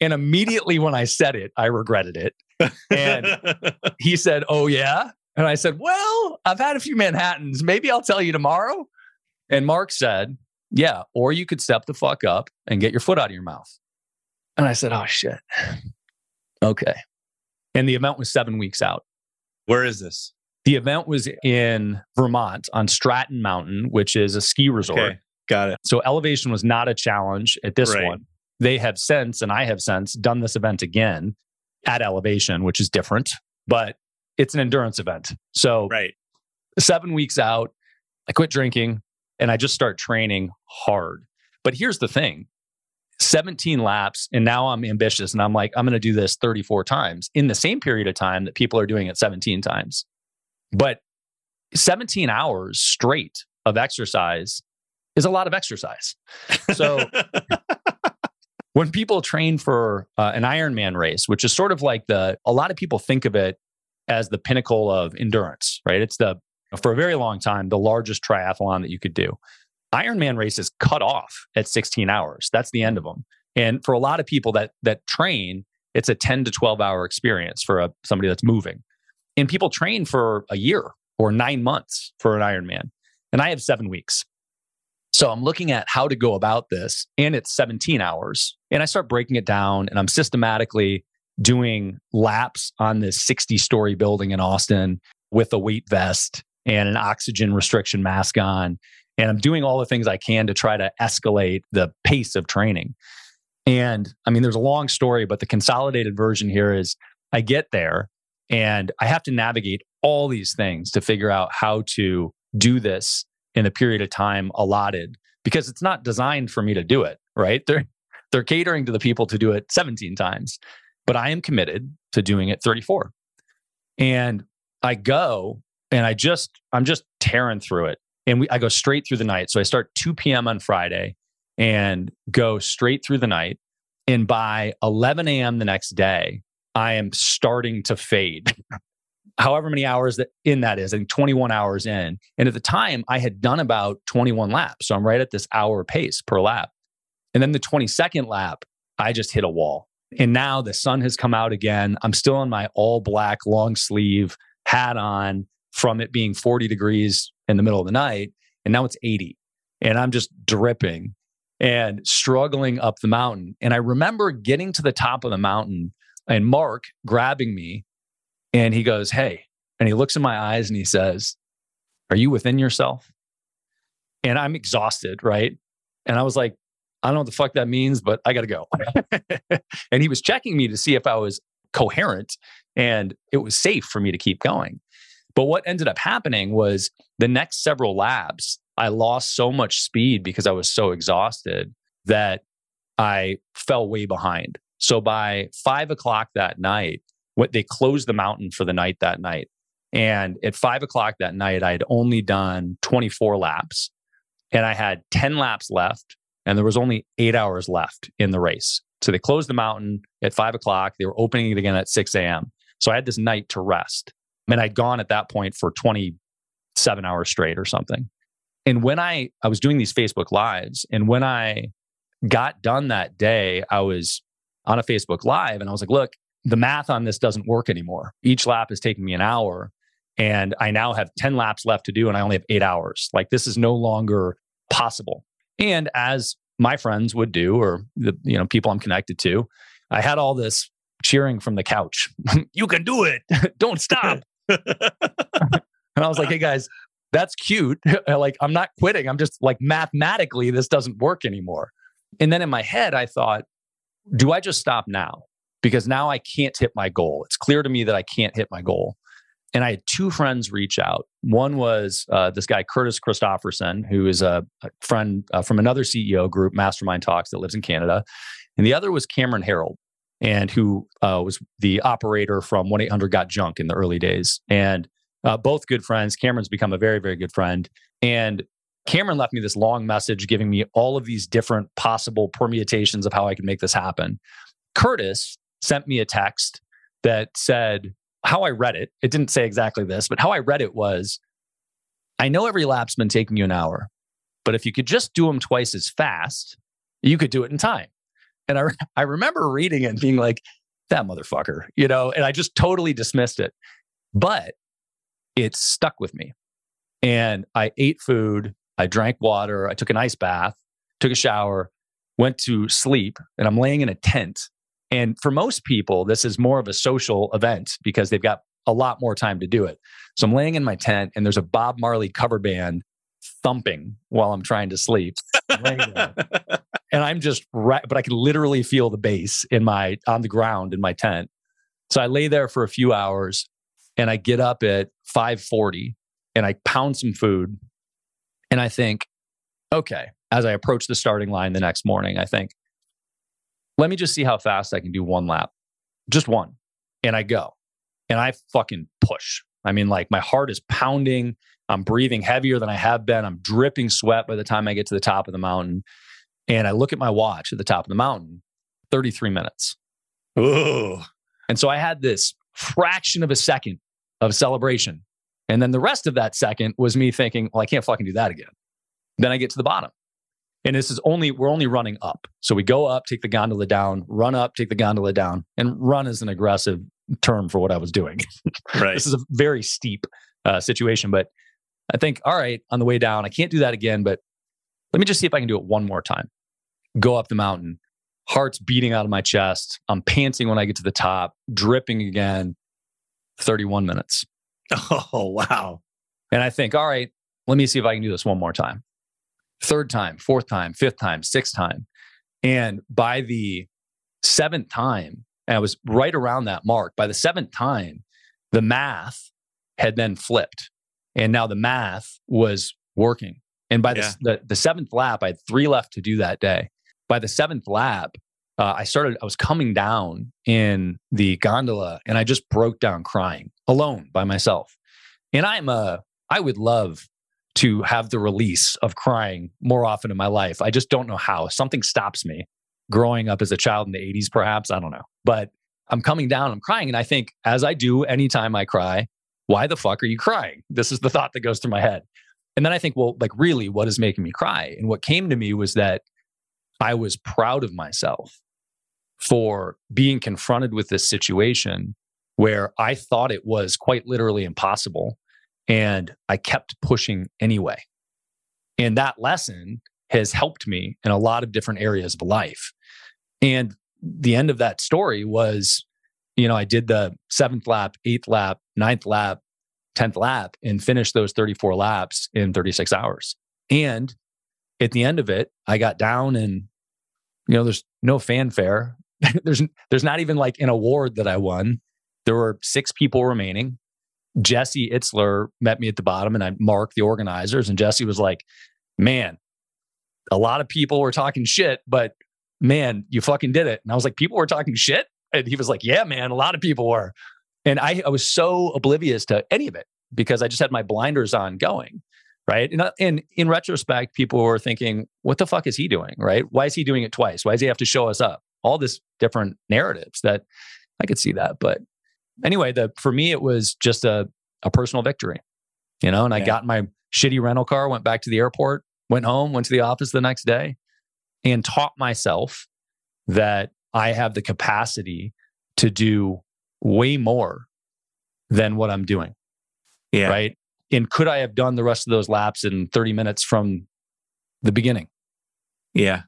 And immediately when I said it, I regretted it. And he said, oh yeah? And I said, well, I've had a few Manhattans. Maybe I'll tell you tomorrow. And Mark said, yeah, or you could step the fuck up and get your foot out of your mouth. And I said, oh shit. Okay. And the event was seven weeks out. Where is this? The event was in Vermont on Stratton Mountain, which is a ski resort. Okay, got it. So elevation was not a challenge at this right. one. They have since, and I have since, done this event again at elevation, which is different, but it's an endurance event. So right. seven weeks out, I quit drinking and I just start training hard. But here's the thing, seventeen laps, and now I'm ambitious and I'm like, I'm going to do this thirty-four times in the same period of time that people are doing it seventeen times. But seventeen hours straight of exercise is a lot of exercise. So when people train for uh, an Ironman race, which is sort of like the, a lot of people think of it as the pinnacle of endurance, right? It's the, for a very long time, the largest triathlon that you could do. Ironman races cut off at sixteen hours. That's the end of them. And for a lot of people that that train, it's a ten to twelve hour experience for a, somebody that's moving. And people train for a year or nine months for an Ironman. And I have seven weeks. So I'm looking at how to go about this, and it's seventeen hours. And I start breaking it down, and I'm systematically doing laps on this sixty story building in Austin with a weight vest and an oxygen restriction mask on. And I'm doing all the things I can to try to escalate the pace of training. And I mean, there's a long story, but the consolidated version here is I get there and I have to navigate all these things to figure out how to do this in the period of time allotted, because it's not designed for me to do it, right? They're, they're catering to the people to do it seventeen times, but I am committed to doing it thirty-four. And I go and I just, I'm just tearing through it. And we, I go straight through the night. So I start two p.m. on Friday and go straight through the night. And by eleven a.m. the next day, I am starting to fade. However many hours that in that is, I think twenty-one hours in. And at the time, I had done about twenty-one laps. So I'm right at this hour pace per lap. And then the twenty-second lap, I just hit a wall. And now the sun has come out again. I'm still in my all black long sleeve hat on from it being forty degrees in the middle of the night, and now it's eighty. And I'm just dripping and struggling up the mountain. And I remember getting to the top of the mountain and Mark grabbing me and he goes, hey, and he looks in my eyes and he says, are you within yourself? And I'm exhausted, right? And I was like, I don't know what the fuck that means, but I got to go. And he was checking me to see if I was coherent and it was safe for me to keep going. But what ended up happening was the next several laps, I lost so much speed because I was so exhausted that I fell way behind. So by five o'clock that night, what they closed the mountain for the night that night. And at five o'clock that night, I had only done twenty-four laps and I had ten laps left and there was only eight hours left in the race. So they closed the mountain at five o'clock. They were opening it again at six a.m. So I had this night to rest. I mean, I'd gone at that point for twenty-seven hours straight or something. And when I, I was doing these Facebook Lives, and when I got done that day, I was on a Facebook Live and I was like, look, the math on this doesn't work anymore. Each lap is taking me an hour and I now have ten laps left to do and I only have eight hours. Like this is no longer possible. And as my friends would do, or the you know people I'm connected to, I had all this cheering from the couch. You can do it. Don't stop. And I was like, hey guys, that's cute. Like, I'm not quitting. I'm just like, mathematically, this doesn't work anymore. And then in my head, I thought, do I just stop now? Because now I can't hit my goal. It's clear to me that I can't hit my goal. And I had two friends reach out. One was uh, this guy, Curtis Christofferson, who is a, a friend uh, from another C E O group, Mastermind Talks, that lives in Canada. And the other was Cameron Harold, and who uh, was the operator from one eight hundred got junk in the early days. And uh, both good friends. Cameron's become a very, very good friend. And Cameron left me this long message giving me all of these different possible permutations of how I could make this happen. Curtis sent me a text that said, how I read it, it didn't say exactly this, but how I read it was, I know every lap's been taking you an hour, but if you could just do them twice as fast, you could do it in time. And I, re- I remember reading it and being like, that motherfucker, you know, and I just totally dismissed it. But it stuck with me. And I ate food, I drank water, I took an ice bath, took a shower, went to sleep, and I'm laying in a tent. And for most people, this is more of a social event because they've got a lot more time to do it. So I'm laying in my tent and there's a Bob Marley cover band thumping while I'm trying to sleep. I'm and I'm just, ra- but I can literally feel the bass in my, on the ground in my tent. So I lay there for a few hours and I get up at five forty and I pound some food and I think, okay, as I approach the starting line the next morning, I think, let me just see how fast I can do one lap, just one. And I go and I fucking push. I mean, like my heart is pounding. I'm breathing heavier than I have been. I'm dripping sweat by the time I get to the top of the mountain. And I look at my watch at the top of the mountain, thirty-three minutes. Ooh. And so I had this fraction of a second of celebration. And then the rest of that second was me thinking, well, I can't fucking do that again. Then I get to the bottom. And this is only, we're only running up. So we go up, take the gondola down, run up, take the gondola down. And run is an aggressive term for what I was doing. Right. This is a very steep uh, situation, but I think, all right, on the way down, I can't do that again, but let me just see if I can do it one more time. Go up the mountain, heart's beating out of my chest. I'm panting when I get to the top, dripping again, thirty-one minutes. Oh, wow. And I think, all right, let me see if I can do this one more time. Third time, fourth time, fifth time, sixth time. And by the seventh time, and I was right around that mark. By the seventh time, the math had then flipped. And now the math was working. And by the, yeah. the, the seventh lap, I had three left to do that day. By the seventh lap, uh, I started, I was coming down in the gondola and I just broke down crying alone by myself. And I'm a, I would love to have the release of crying more often in my life. I just don't know how. Something stops me. Growing up as a child in the eighties, perhaps, I don't know. But I'm coming down, I'm crying. And I think, as I do anytime I cry, why the fuck are you crying? This is the thought that goes through my head. And then I think, well, like really, what is making me cry? And what came to me was that I was proud of myself for being confronted with this situation where I thought it was quite literally impossible. And I kept pushing anyway. And that lesson has helped me in a lot of different areas of life. And the end of that story was, you know, I did the seventh lap, eighth lap, ninth lap, tenth lap, and finished those thirty-four laps in thirty-six hours. And at the end of it, I got down and, you know, there's no fanfare. there's there's not even like an award that I won. There were six people remaining. Jesse Itzler met me at the bottom and I marked the organizers. And Jesse was like, man, a lot of people were talking shit, but man, you fucking did it. And I was like, people were talking shit? And he was like, yeah, man, a lot of people were. And I, I was so oblivious to any of it because I just had my blinders on going, right? And, and in retrospect, people were thinking, what the fuck is he doing, right? Why is he doing it twice? Why does he have to show us up? All this different narratives that I could see that. But anyway, the, for me, it was just a, a personal victory, you know? And yeah. I got in my shitty rental car, went back to the airport, went home, went to the office the next day and taught myself that I have the capacity to do way more than what I'm doing. Yeah. Right. And could I have done the rest of those laps in thirty minutes from the beginning? Yeah.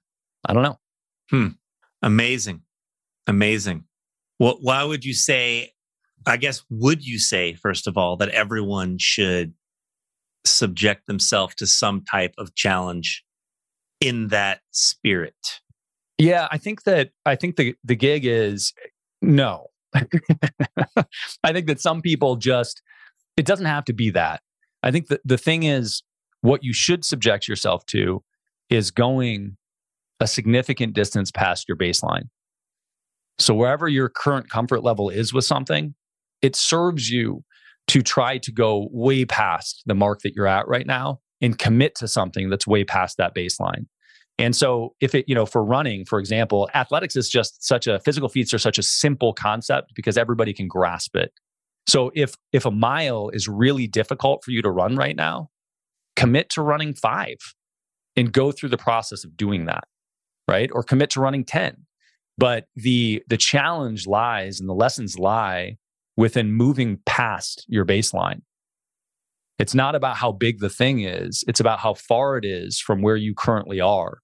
I don't know. Hmm. Amazing. Amazing. Well, why would you say, I guess, would you say, first of all, that everyone should subject themselves to some type of challenge in that spirit? Yeah, I think that I think the, the gig is no. I think that some people just, it doesn't have to be that. I think that the thing is, what you should subject yourself to is going a significant distance past your baseline. So wherever your current comfort level is with something, it serves you to try to go way past the mark that you're at right now and commit to something that's way past that baseline. And so if it, you know, for running, for example, athletics is just such a, physical feats are such a simple concept because everybody can grasp it. So if if a mile is really difficult for you to run right now, commit to running five and go through the process of doing that, right? Or commit to running ten. But the the challenge lies and the lessons lie within moving past your baseline. It's not about how big the thing is. It's about how far it is from where you currently are.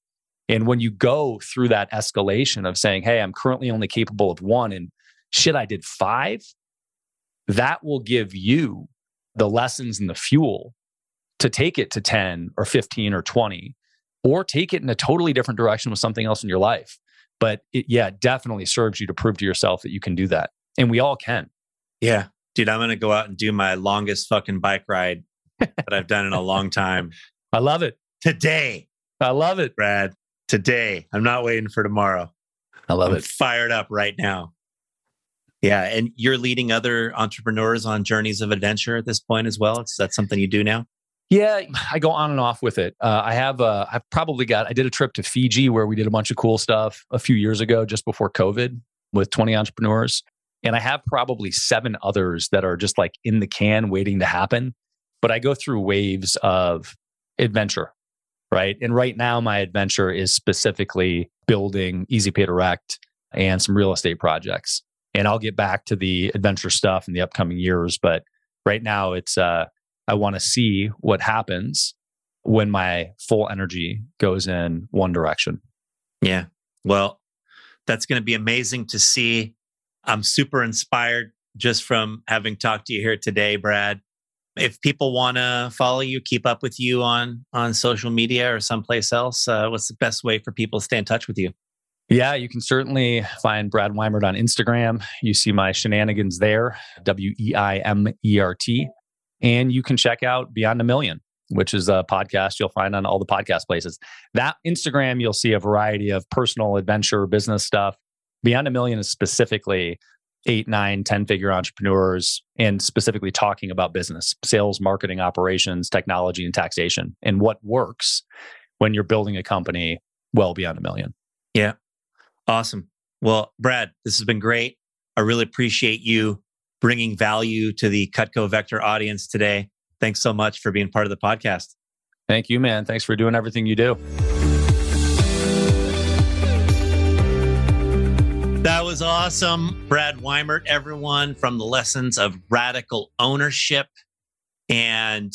And when you go through that escalation of saying, hey, I'm currently only capable of one and shit, I did five, that will give you the lessons and the fuel to take it to ten or fifteen or twenty, or take it in a totally different direction with something else in your life. But it, yeah, it definitely serves you to prove to yourself that you can do that. And we all can. Yeah. Dude, I'm going to go out and do my longest fucking bike ride that I've done in a long time. I love it. Today. I love it. Brad, today. I'm not waiting for tomorrow. I love I'm it. Fired up right now. Yeah. And you're leading other entrepreneurs on journeys of adventure at this point as well. Is that something you do now? Yeah, I go on and off with it. Uh, I have uh, I've probably got, I did a trip to Fiji where we did a bunch of cool stuff a few years ago, just before COVID, with twenty entrepreneurs. And I have probably seven others that are just like in the can waiting to happen. But I go through waves of adventure, right? And right now, my adventure is specifically building Easy Pay Direct and some real estate projects. And I'll get back to the adventure stuff in the upcoming years. But right now, it's uh, I want to see what happens when my full energy goes in one direction. Yeah. Well, that's going to be amazing to see. I'm super inspired just from having talked to you here today, Brad. If people want to follow you, keep up with you on on social media or someplace else, uh, what's the best way for people to stay in touch with you? Yeah, you can certainly find Brad Weimert on Instagram. You see my shenanigans there, W E I M E R T. And you can check out Beyond a Million, which is a podcast you'll find on all the podcast places. That Instagram, you'll see a variety of personal adventure, business stuff. Beyond a Million is specifically eight, nine, ten-figure entrepreneurs, and specifically talking about business, sales, marketing, operations, technology, and taxation, and what works when you're building a company well beyond a million. Yeah. Awesome. Well, Brad, this has been great. I really appreciate you bringing value to the Cutco Vector audience today. Thanks so much for being part of the podcast. Thank you, man. Thanks for doing everything you do. That was awesome. Brad Weimert, everyone, from the lessons of radical ownership and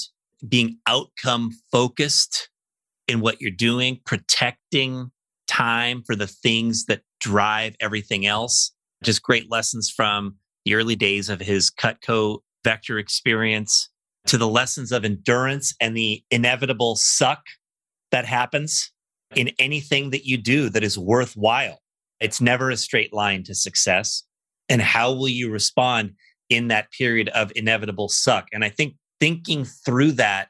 being outcome focused in what you're doing, protecting time for the things that drive everything else. Just great lessons from the early days of his Cutco Vector experience to the lessons of endurance and the inevitable suck that happens in anything that you do that is worthwhile. It's never a straight line to success. And how will you respond in that period of inevitable suck? And I think thinking through that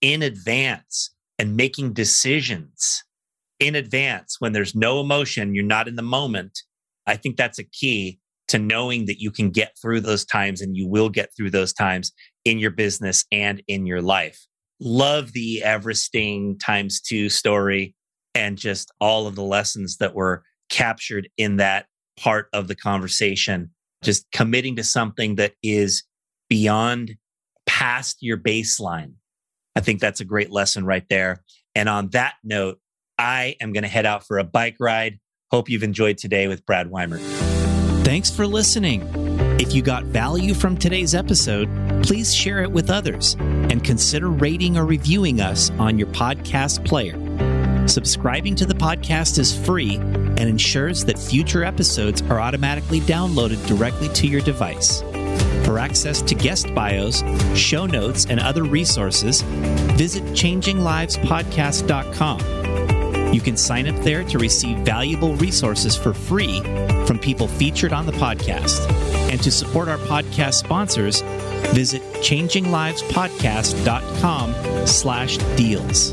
in advance and making decisions in advance when there's no emotion, you're not in the moment, I think that's a key to knowing that you can get through those times, and you will get through those times in your business and in your life. Love the Everesting times two story and just all of the lessons that were captured in that part of the conversation, just committing to something that is beyond, past your baseline. I think that's a great lesson right there. And on that note, I am going to head out for a bike ride. Hope you've enjoyed today with Brad Weimert. Thanks for listening. If you got value from today's episode, please share it with others and consider rating or reviewing us on your podcast player. Subscribing to the podcast is free and ensures that future episodes are automatically downloaded directly to your device. For access to guest bios, show notes, and other resources, visit changing lives podcast dot com. You can sign up there to receive valuable resources for free from people featured on the podcast. And to support our podcast sponsors, visit changing lives podcast dot com slash deals.